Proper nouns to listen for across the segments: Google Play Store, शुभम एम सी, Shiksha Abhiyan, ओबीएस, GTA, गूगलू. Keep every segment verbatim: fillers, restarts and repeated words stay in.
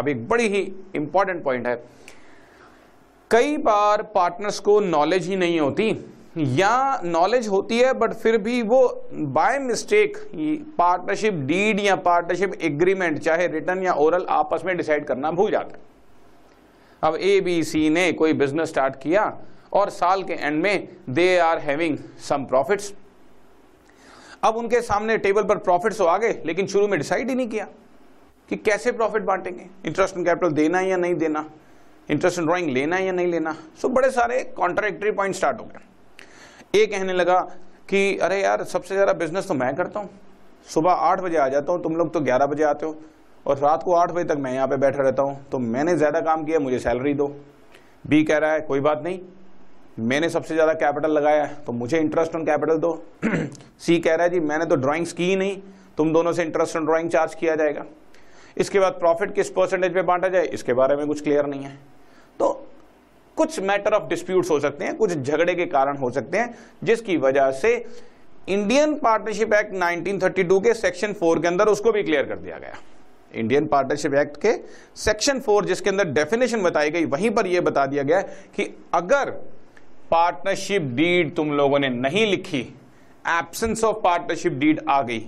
अब एक बड़ी ही इंपॉर्टेंट पॉइंट है, कई बार पार्टनर्स को नॉलेज ही नहीं होती या नॉलेज होती है बट फिर भी वो बाय मिस्टेक पार्टनरशिप डीड या पार्टनरशिप एग्रीमेंट चाहे रिटर्न या ओरल आपस में डिसाइड करना भूल जाते हैं। अब ए बी सी ने कोई बिजनेस स्टार्ट किया और साल के एंड में they are having some profits, अब उनके सामने टेबल पर प्रॉफिट्स आ गए लेकिन शुरू में डिसाइड ही नहीं किया कि कैसे प्रॉफिट बांटेंगे, इंटरेस्ट ऑन कैपिटल देना है या नहीं देना, इंटरेस्ट ऑन ड्रॉइंग लेना है या नहीं लेना। सो बड़े सारे कॉन्ट्रैक्टरी पॉइंट स्टार्ट हो गए। एक कहने लगा कि अरे यार सबसे ज़्यादा बिजनेस तो मैं करता हूँ, सुबह आठ बजे आ जाता हूँ, तुम लोग तो ग्यारह बजे आते हो और रात को आठ बजे तक मैं यहाँ पे बैठा रहता हूँ, तो मैंने ज़्यादा काम किया, मुझे सैलरी दो। बी कह रहा है कोई बात नहीं, मैंने सबसे ज़्यादा कैपिटल लगाया है तो मुझे इंटरेस्ट ऑन कैपिटल दो। सी कह रहा है जी मैंने तो ड्राइंग्स की ही नहीं, तुम दोनों से इंटरेस्ट ऑन ड्राइंग चार्ज किया जाएगा। इसके बाद प्रॉफिट किस परसेंटेज पे बांटा जाए इसके बारे में कुछ क्लियर नहीं है। तो कुछ मैटर ऑफ डिस्प्यूट्स हो सकते हैं, कुछ झगड़े के कारण हो सकते हैं, जिसकी वजह से Indian partnership act nineteen thirty two के सेक्शन फोर के अंदर उसको भी क्लियर कर दिया गया। इंडियन पार्टनरशिप एक्ट के सेक्शन फोर जिसके अंदर डेफिनेशन बताई गई, वहीं पर यह बता दिया गया कि अगर पार्टनरशिप डीड तुम लोगों ने नहीं लिखी, एब्सेंस ऑफ पार्टनरशिप डीड आ गई,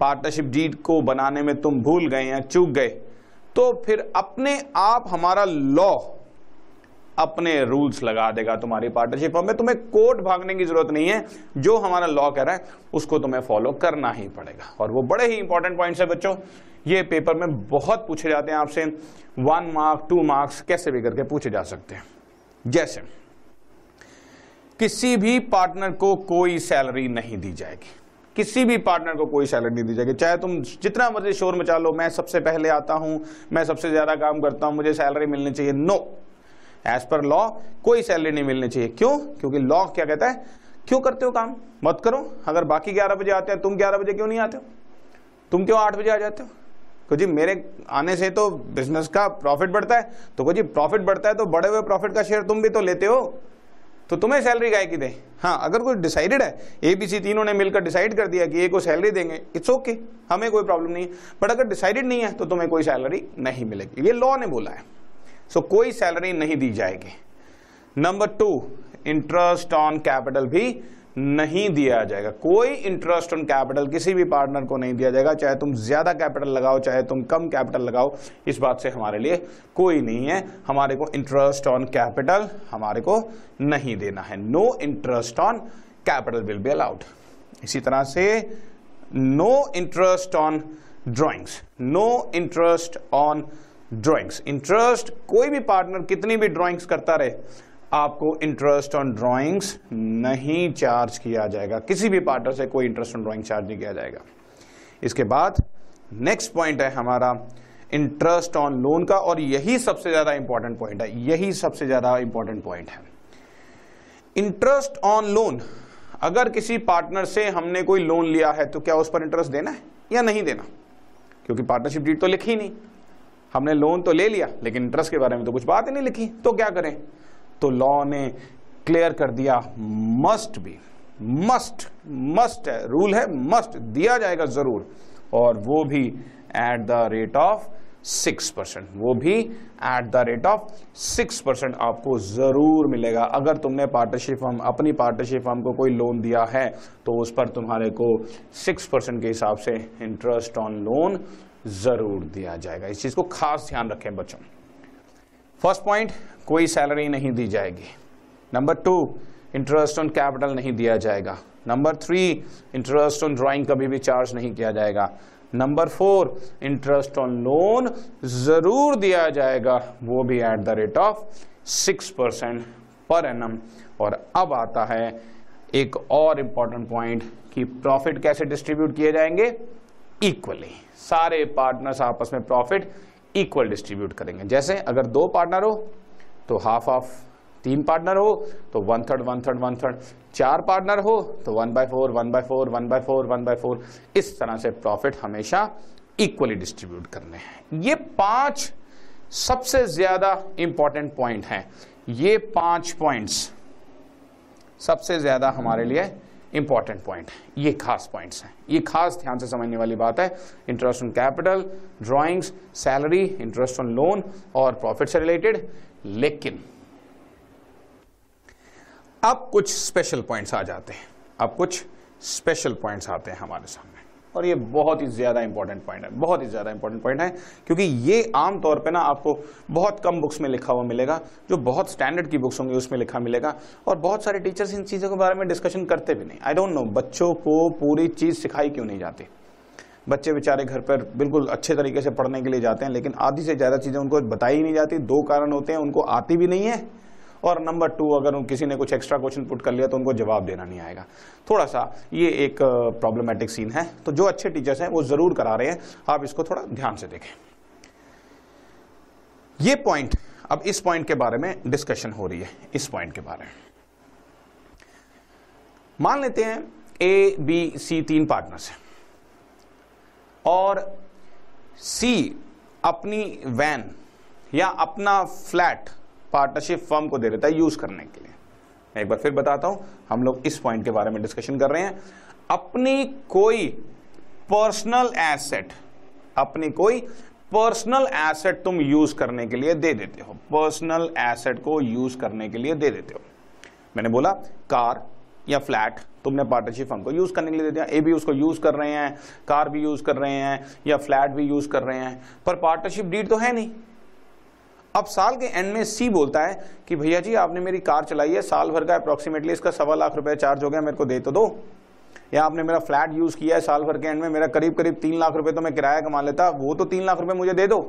पार्टनरशिप डीड को बनाने में तुम भूल गए या चूक गए, तो फिर अपने आप हमारा लॉ अपने रूल्स लगा देगा तुम्हारी पार्टनरशिप में, तुम्हें कोर्ट भागने की जरूरत नहीं है, जो हमारा लॉ कह रहा है उसको तुम्हें फॉलो करना ही पड़ेगा। और वो बड़े ही इंपॉर्टेंट पॉइंट्स है बच्चों, ये पेपर में बहुत पूछे जाते हैं आपसे, वन मार्क टू मार्क्स कैसे भी करके पूछे जा सकते हैं। जैसे किसी भी पार्टनर को कोई सैलरी नहीं दी जाएगी, किसी भी पार्टनर को कोई सैलरी नहीं दी जाएगी, चाहे तुम जितना मर्जी शोर मचा लो, मैं सबसे पहले आता हूं, मैं सबसे ज्यादा काम करता हूं, मुझे सैलरी मिलनी चाहिए। नो, एज पर लॉ कोई सैलरी नहीं मिलनी चाहिए। क्यों? क्योंकि लॉ क्या कहता है, क्यों करते हो काम, मत करो। अगर बाकी ग्यारह बजे आते हैं, तुम ग्यारह बजे क्यों नहीं आते हो, तुम क्यों आठ बजे आ जाते हो? तो जी मेरे आने से तो बिजनेस का प्रॉफिट बढ़ता है, तो को जी प्रॉफिट बढ़ता है तो बढ़े हुए प्रॉफिट का शेयर तुम भी तो लेते हो, तो तुम्हें सैलरी गाय की दे। हाँ, अगर कुछ डिसाइडेड है, ए बी सी तीनों ने मिलकर डिसाइड कर दिया कि ए को सैलरी देंगे, इट्स ओके, हमें कोई प्रॉब्लम नहीं है, बट अगर डिसाइडेड नहीं है तो तुम्हें कोई सैलरी नहीं मिलेगी, ये लॉ ने बोला है। सो so, कोई सैलरी नहीं दी जाएगी। Number two, interest on capital भी नहीं दिया जाएगा, कोई इंटरेस्ट ऑन कैपिटल किसी भी पार्टनर को नहीं दिया जाएगा, चाहे तुम ज्यादा कैपिटल लगाओ चाहे तुम कम कैपिटल लगाओ, इस बात से हमारे लिए कोई नहीं है, हमारे को इंटरेस्ट ऑन कैपिटल हमारे को नहीं देना है। No interest on capital will be allowed. इसी तरह से no interest on drawings, no interest on drawings, interest कोई भी पार्टनर कितनी भी ड्राइंग्स करता रहे, आपको इंटरेस्ट ऑन ड्राइंग्स नहीं चार्ज किया जाएगा, किसी भी पार्टनर से कोई इंटरेस्ट ऑन ड्राइंग चार्ज नहीं किया जाएगा। इसके बाद नेक्स्ट पॉइंट है हमारा इंटरेस्ट ऑन लोन का, और यही सबसे ज्यादा इंपॉर्टेंट पॉइंट है, यही सबसे ज्यादा इंपॉर्टेंट पॉइंट है। इंटरेस्ट ऑन लोन, अगर किसी पार्टनर से हमने कोई लोन लिया है तो क्या उस पर इंटरेस्ट देना है या नहीं देना, क्योंकि पार्टनरशिप डीड तो लिखी नहीं, हमने लोन तो ले लिया लेकिन इंटरेस्ट के बारे में तो कुछ बात ही नहीं लिखी, तो क्या करें? तो लॉ ने क्लियर कर दिया, मस्ट बी, मस्ट मस्ट है, रूल है, मस्ट दिया जाएगा जरूर, और वो भी at the rate of six percent, वो भी at the rate of six percent आपको जरूर मिलेगा। अगर तुमने पार्टनरशिप फर्म, अपनी पार्टनरशिप फर्म को कोई लोन दिया है तो उस पर तुम्हारे को सिक्स परसेंट के हिसाब से इंटरेस्ट ऑन लोन जरूर दिया जाएगा। इस चीज को खास ध्यान रखें बच्चों। फर्स्ट पॉइंट, कोई सैलरी नहीं दी जाएगी। Number two, interest on capital नहीं दिया जाएगा। Number three, interest on drawing कभी भी चार्ज नहीं किया जाएगा। Number four, interest on loan जरूर दिया जाएगा, वो भी at the rate of six percent per annum. और अब आता है एक और इम्पॉर्टेंट पॉइंट कि प्रॉफिट कैसे डिस्ट्रीब्यूट किए जाएंगे, इक्वली, सारे पार्टनर्स आपस में प्रॉफिट इक्वल डिस्ट्रीब्यूट करेंगे। जैसे अगर दो पार्टनर हो तो हाफ हाफ, तीन पार्टनर हो तो one third one third one third, चार पार्टनर हो तो one by four one by four one by four one by four, इस तरह से प्रॉफिट हमेशा इक्वली डिस्ट्रीब्यूट करने हैं। ये पांच सबसे ज्यादा इंपॉर्टेंट पॉइंट हैं, ये पांच पॉइंट्स सबसे ज्यादा हमारे लिए इंपॉर्टेंट पॉइंट, ये खास पॉइंट्स हैं, ये खास ध्यान से समझने वाली बात है। Interest on capital, drawings, salary, interest on loan और प्रॉफिट से रिलेटेड। लेकिन अब कुछ स्पेशल पॉइंट्स आ जाते हैं, अब कुछ स्पेशल पॉइंट्स आते हैं हमारे सामने, और ये बहुत ही ज्यादा इंपॉर्टेंट पॉइंट है, बहुत ही ज्यादा इंपॉर्टेंट पॉइंट है, क्योंकि ये आमतौर पे ना आपको बहुत कम बुक्स में लिखा हुआ मिलेगा, जो बहुत स्टैंडर्ड की बुक्स होंगी उसमें लिखा मिलेगा, और बहुत सारे टीचर्स इन चीज़ों के बारे में डिस्कशन करते भी नहीं। आई डोंट नो बच्चों को पूरी चीज़ सिखाई क्यों नहीं जाती। बच्चे बेचारे घर पर बिल्कुल अच्छे तरीके से पढ़ने के लिए जाते हैं, लेकिन आधी से ज़्यादा चीज़ें उनको बताई ही नहीं जाती। दो कारण होते हैं, उनको आती भी नहीं है, और नंबर टू, अगर किसी ने कुछ एक्स्ट्रा क्वेश्चन पुट कर लिया तो उनको जवाब देना नहीं आएगा। थोड़ा सा ये एक प्रॉब्लमेटिक सीन है, तो जो अच्छे टीचर्स हैं वो जरूर करा रहे हैं, आप इसको थोड़ा ध्यान से देखें। ये पॉइंट, अब इस पॉइंट के बारे में डिस्कशन हो रही है, इस पॉइंट के बारे में। मान लेते हैं ए बी सी तीन पार्टनर्स हैं, और सी अपनी वैन या अपना फ्लैट पार्टनरशिप फर्म को दे देता है यूज करने के लिए। मैं एक बार फिर बताता हूं, हम लोग इस पॉइंट के बारे में डिस्कशन कर रहे हैं। अपनी कोई पर्सनल एसेट, अपनी कोई पर्सनल एसेट तुम यूज करने के लिए दे देते हो, पर्सनल एसेट को यूज करने के लिए दे देते हो। मैंने बोला कार या फ्लैट तुमने पार्टनरशिप फर्म को यूज करने के लिए दे दिया, ए भी उसको यूज कर रहे हैं, कार भी यूज कर रहे हैं या फ्लैट भी यूज कर रहे हैं, पर पार्टनरशिप डीड तो है नहीं। अब साल के एंड में सी बोलता है कि भैया जी आपने मेरी कार चलाई है, साल भर का अप्रॉक्सीमेटली इसका सवा लाख रुपए चार्ज हो गया, मेरे को दे तो दो। या आपने मेरा फ्लैट यूज किया है, साल भर के एंड में मेरा करीब करीब तीन लाख रुपए तो मैं किराया कमा लेता, वो तो तीन लाख रुपए मुझे दे दो।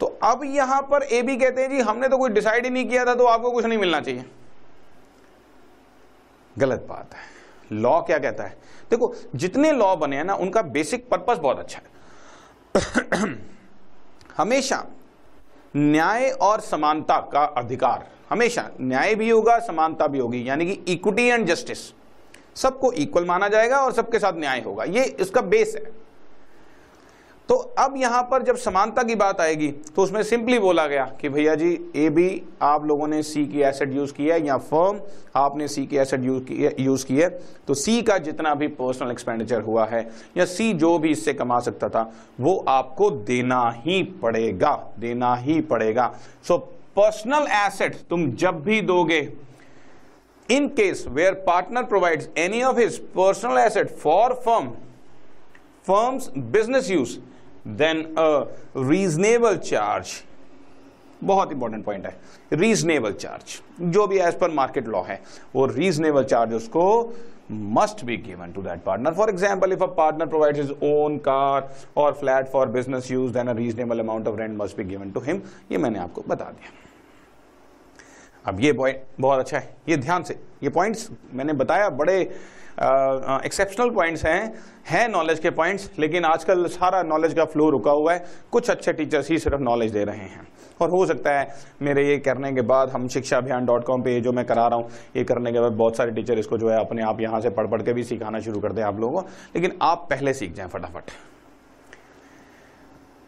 तो अब यहां पर ए बी कहते हैं जी हमने तो कुछ डिसाइड ही नहीं किया था, तो आपको कुछ नहीं मिलना चाहिए। गलत बात है। लॉ क्या कहता है? देखो जितने लॉ बने हैं ना उनका बेसिक पर्पज बहुत अच्छा है। हमेशा न्याय और समानता का अधिकार, हमेशा न्याय भी होगा समानता भी होगी, यानी कि इक्विटी एंड जस्टिस, सबको इक्वल माना जाएगा और सबके साथ न्याय होगा, ये इसका बेस है। तो अब यहां पर जब समानता की बात आएगी तो उसमें सिंपली बोला गया कि भैया जी ए बी आप लोगों ने सी की एसेट यूज किया या फर्म आपने सी की एसेट यूज की है, तो सी का जितना भी पर्सनल एक्सपेंडिचर हुआ है या सी जो भी इससे कमा सकता था वो आपको देना ही पड़ेगा, देना ही पड़ेगा। सो पर्सनल एसेट तुम जब भी दोगे, in case where partner provides any of his personal asset for firm firms business use, then a reasonable charge, बहुत इंपॉर्टेंट पॉइंट है, रीजनेबल चार्ज जो भी एज पर मार्केट लॉ है वो रीजनेबल चार्ज उसको must be given to that partner. For example if a partner provides his own car और flat for business use, then a reasonable amount of rent must be given to him. ये मैंने आपको बता दिया। अब ये point बहुत अच्छा है, ये ध्यान से, ये पॉइंट्स मैंने बताया बड़े एक्सेप्शनल पॉइंट्स हैं, हैं नॉलेज के पॉइंट्स, लेकिन आजकल सारा नॉलेज का फ्लो रुका हुआ है, कुछ अच्छे टीचर्स ही सिर्फ नॉलेज दे रहे हैं। और हो सकता है मेरे ये करने के बाद, हम शिक्षा अभियान डॉट कॉम पर ये जो मैं करा रहा हूँ, ये करने के बाद बहुत सारे टीचर इसको जो है अपने आप यहाँ से पढ़ पढ़ के भी सिखाना शुरू कर दें आप लोगों को, लेकिन आप पहले सीख जाएँ फटाफट।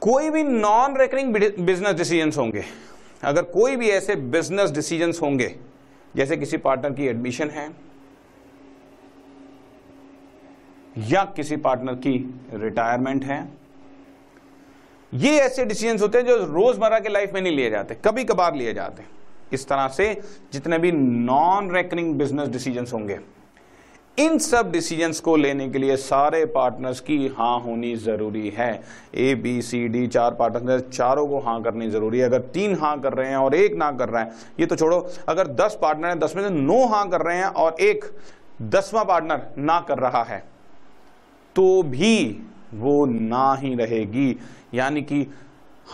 कोई भी नॉन रेकरिंग बिजनेस डिसीजंस होंगे, अगर कोई भी ऐसे बिजनेस डिसीजंस होंगे जैसे किसी पार्टनर की एडमिशन है या किसी पार्टनर की रिटायरमेंट है, ये ऐसे डिसीजंस होते हैं जो रोजमर्रा के लाइफ में नहीं लिए जाते, कभी कभार लिए जाते। इस तरह से जितने भी नॉन रेकरिंग बिजनेस डिसीजंस होंगे, इन सब डिसीजंस को लेने के लिए सारे पार्टनर्स की हाँ होनी जरूरी है। ए बी सी डी चार पार्टनर्स, चारों को हाँ करनी जरूरी है। अगर तीन हाँ कर रहे हैं और एक ना कर रहा है, ये तो छोड़ो, अगर दस पार्टनर हैं, दस में से नौ हाँ कर रहे हैं और एक दसवां पार्टनर ना कर रहा है, तो भी वो ना ही रहेगी, यानी कि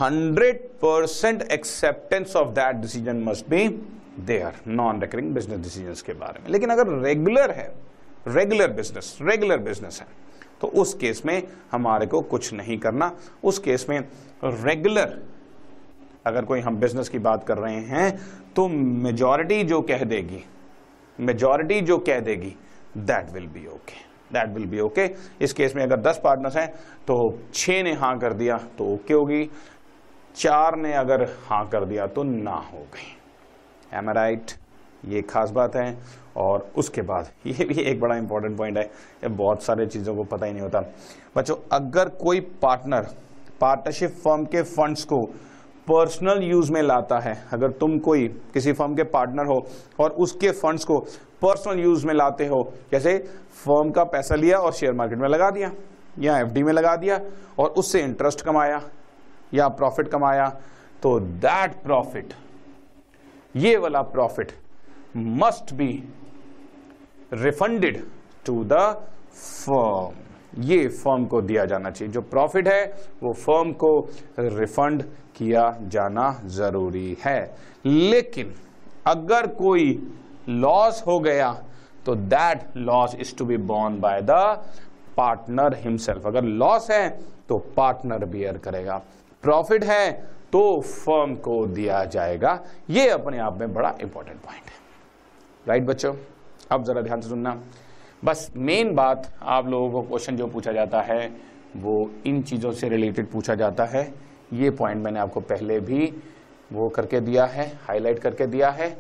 hundred percent acceptance of that decision must be there, non recurring business decision के बारे में। लेकिन अगर रेगुलर है, रेगुलर बिजनेस रेगुलर बिजनेस है, तो उस केस में हमारे को कुछ नहीं करना। उस केस में रेगुलर अगर कोई हम बिजनेस की बात कर रहे हैं तो मेजॉरिटी जो कह देगी, मेजॉरिटी जो कह देगी that will be okay, that will be okay. इस केस में अगर दस पार्टनर्स हैं तो छः ने हाँ कर दिया तो ओके होगी, चार ने अगर हाँ कर दिया तो ना हो गई। Am I right? ये खास बात है। और उसके बाद ये भी एक बड़ा इंपॉर्टेंट पॉइंट है, ये बहुत सारे चीज़ों को पता ही नहीं होता बच्चों। अगर कोई पार्टनर पार्टनरशिप फर्म के फंड्स को पर्सनल यूज में लाता है, अगर तुम कोई किसी फर्म के पार्टनर हो और उसके फंड्स को पर्सनल यूज में लाते हो, जैसे फर्म का पैसा लिया और शेयर मार्केट में लगा दिया या एफडी में लगा दिया और उससे इंटरेस्ट कमाया या प्रॉफिट कमाया, तो दैट प्रॉफिट, ये वाला profit must be refunded to the firm. ये फर्म को दिया जाना चाहिए, जो प्रॉफिट है वो फर्म को रिफंड किया जाना जरूरी है। लेकिन अगर कोई लॉस हो गया तो that loss is to be borne by the partner himself. अगर लॉस है तो पार्टनर बियर करेगा, प्रॉफिट है तो फर्म को दिया जाएगा। ये अपने आप में बड़ा इंपॉर्टेंट पॉइंट है, राइट बच्चों। अब जरा ध्यान से सुनना, बस मेन बात आप लोगों को क्वेश्चन जो पूछा जाता है वो इन चीज़ों से रिलेटेड पूछा जाता है। ये पॉइंट मैंने आपको पहले भी वो करके दिया है, हाईलाइट करके दिया है।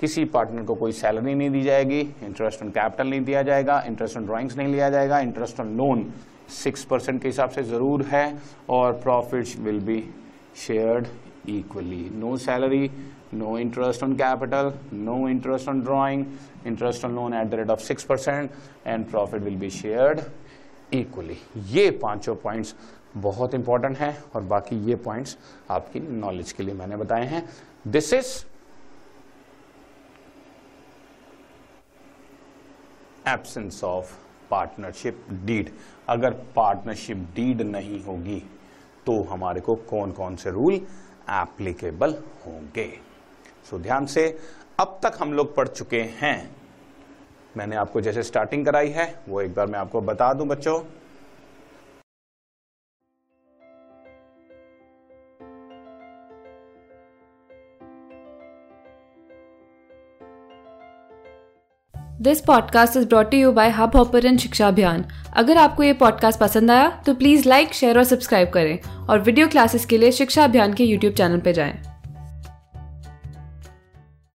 किसी पार्टनर को कोई सैलरी नहीं दी जाएगी, इंटरेस्ट ऑन कैपिटल नहीं दिया जाएगा, इंटरेस्ट ऑन ड्राइंग्स नहीं लिया जाएगा, interest on loan six percent के हिसाब से ज़रूर है, और profits will be shared equally, no salary, no interest on capital, no interest on drawing, interest on loan at the rate of six percent, and profit will be shared equally. ये पांचों points बहुत important हैं और बाकी ये points आपकी knowledge के लिए मैंने बताए हैं। This is absence of partnership deed. अगर partnership deed नहीं होगी तो हमारे को कौन कौन से rule एप्लीकेबल होंगे? सो ध्यान से, अब तक हम लोग पढ़ चुके हैं, मैंने आपको जैसे स्टार्टिंग कराई है वो एक बार मैं आपको बता दूं बच्चों। This podcast is brought to you by hub hopper and शिक्षा अभियान। अगर आपको ये पॉडकास्ट पसंद आया तो प्लीज़ लाइक, शेयर और सब्सक्राइब करें, और वीडियो क्लासेस के लिए शिक्षा अभियान के यूट्यूब चैनल पर जाएं।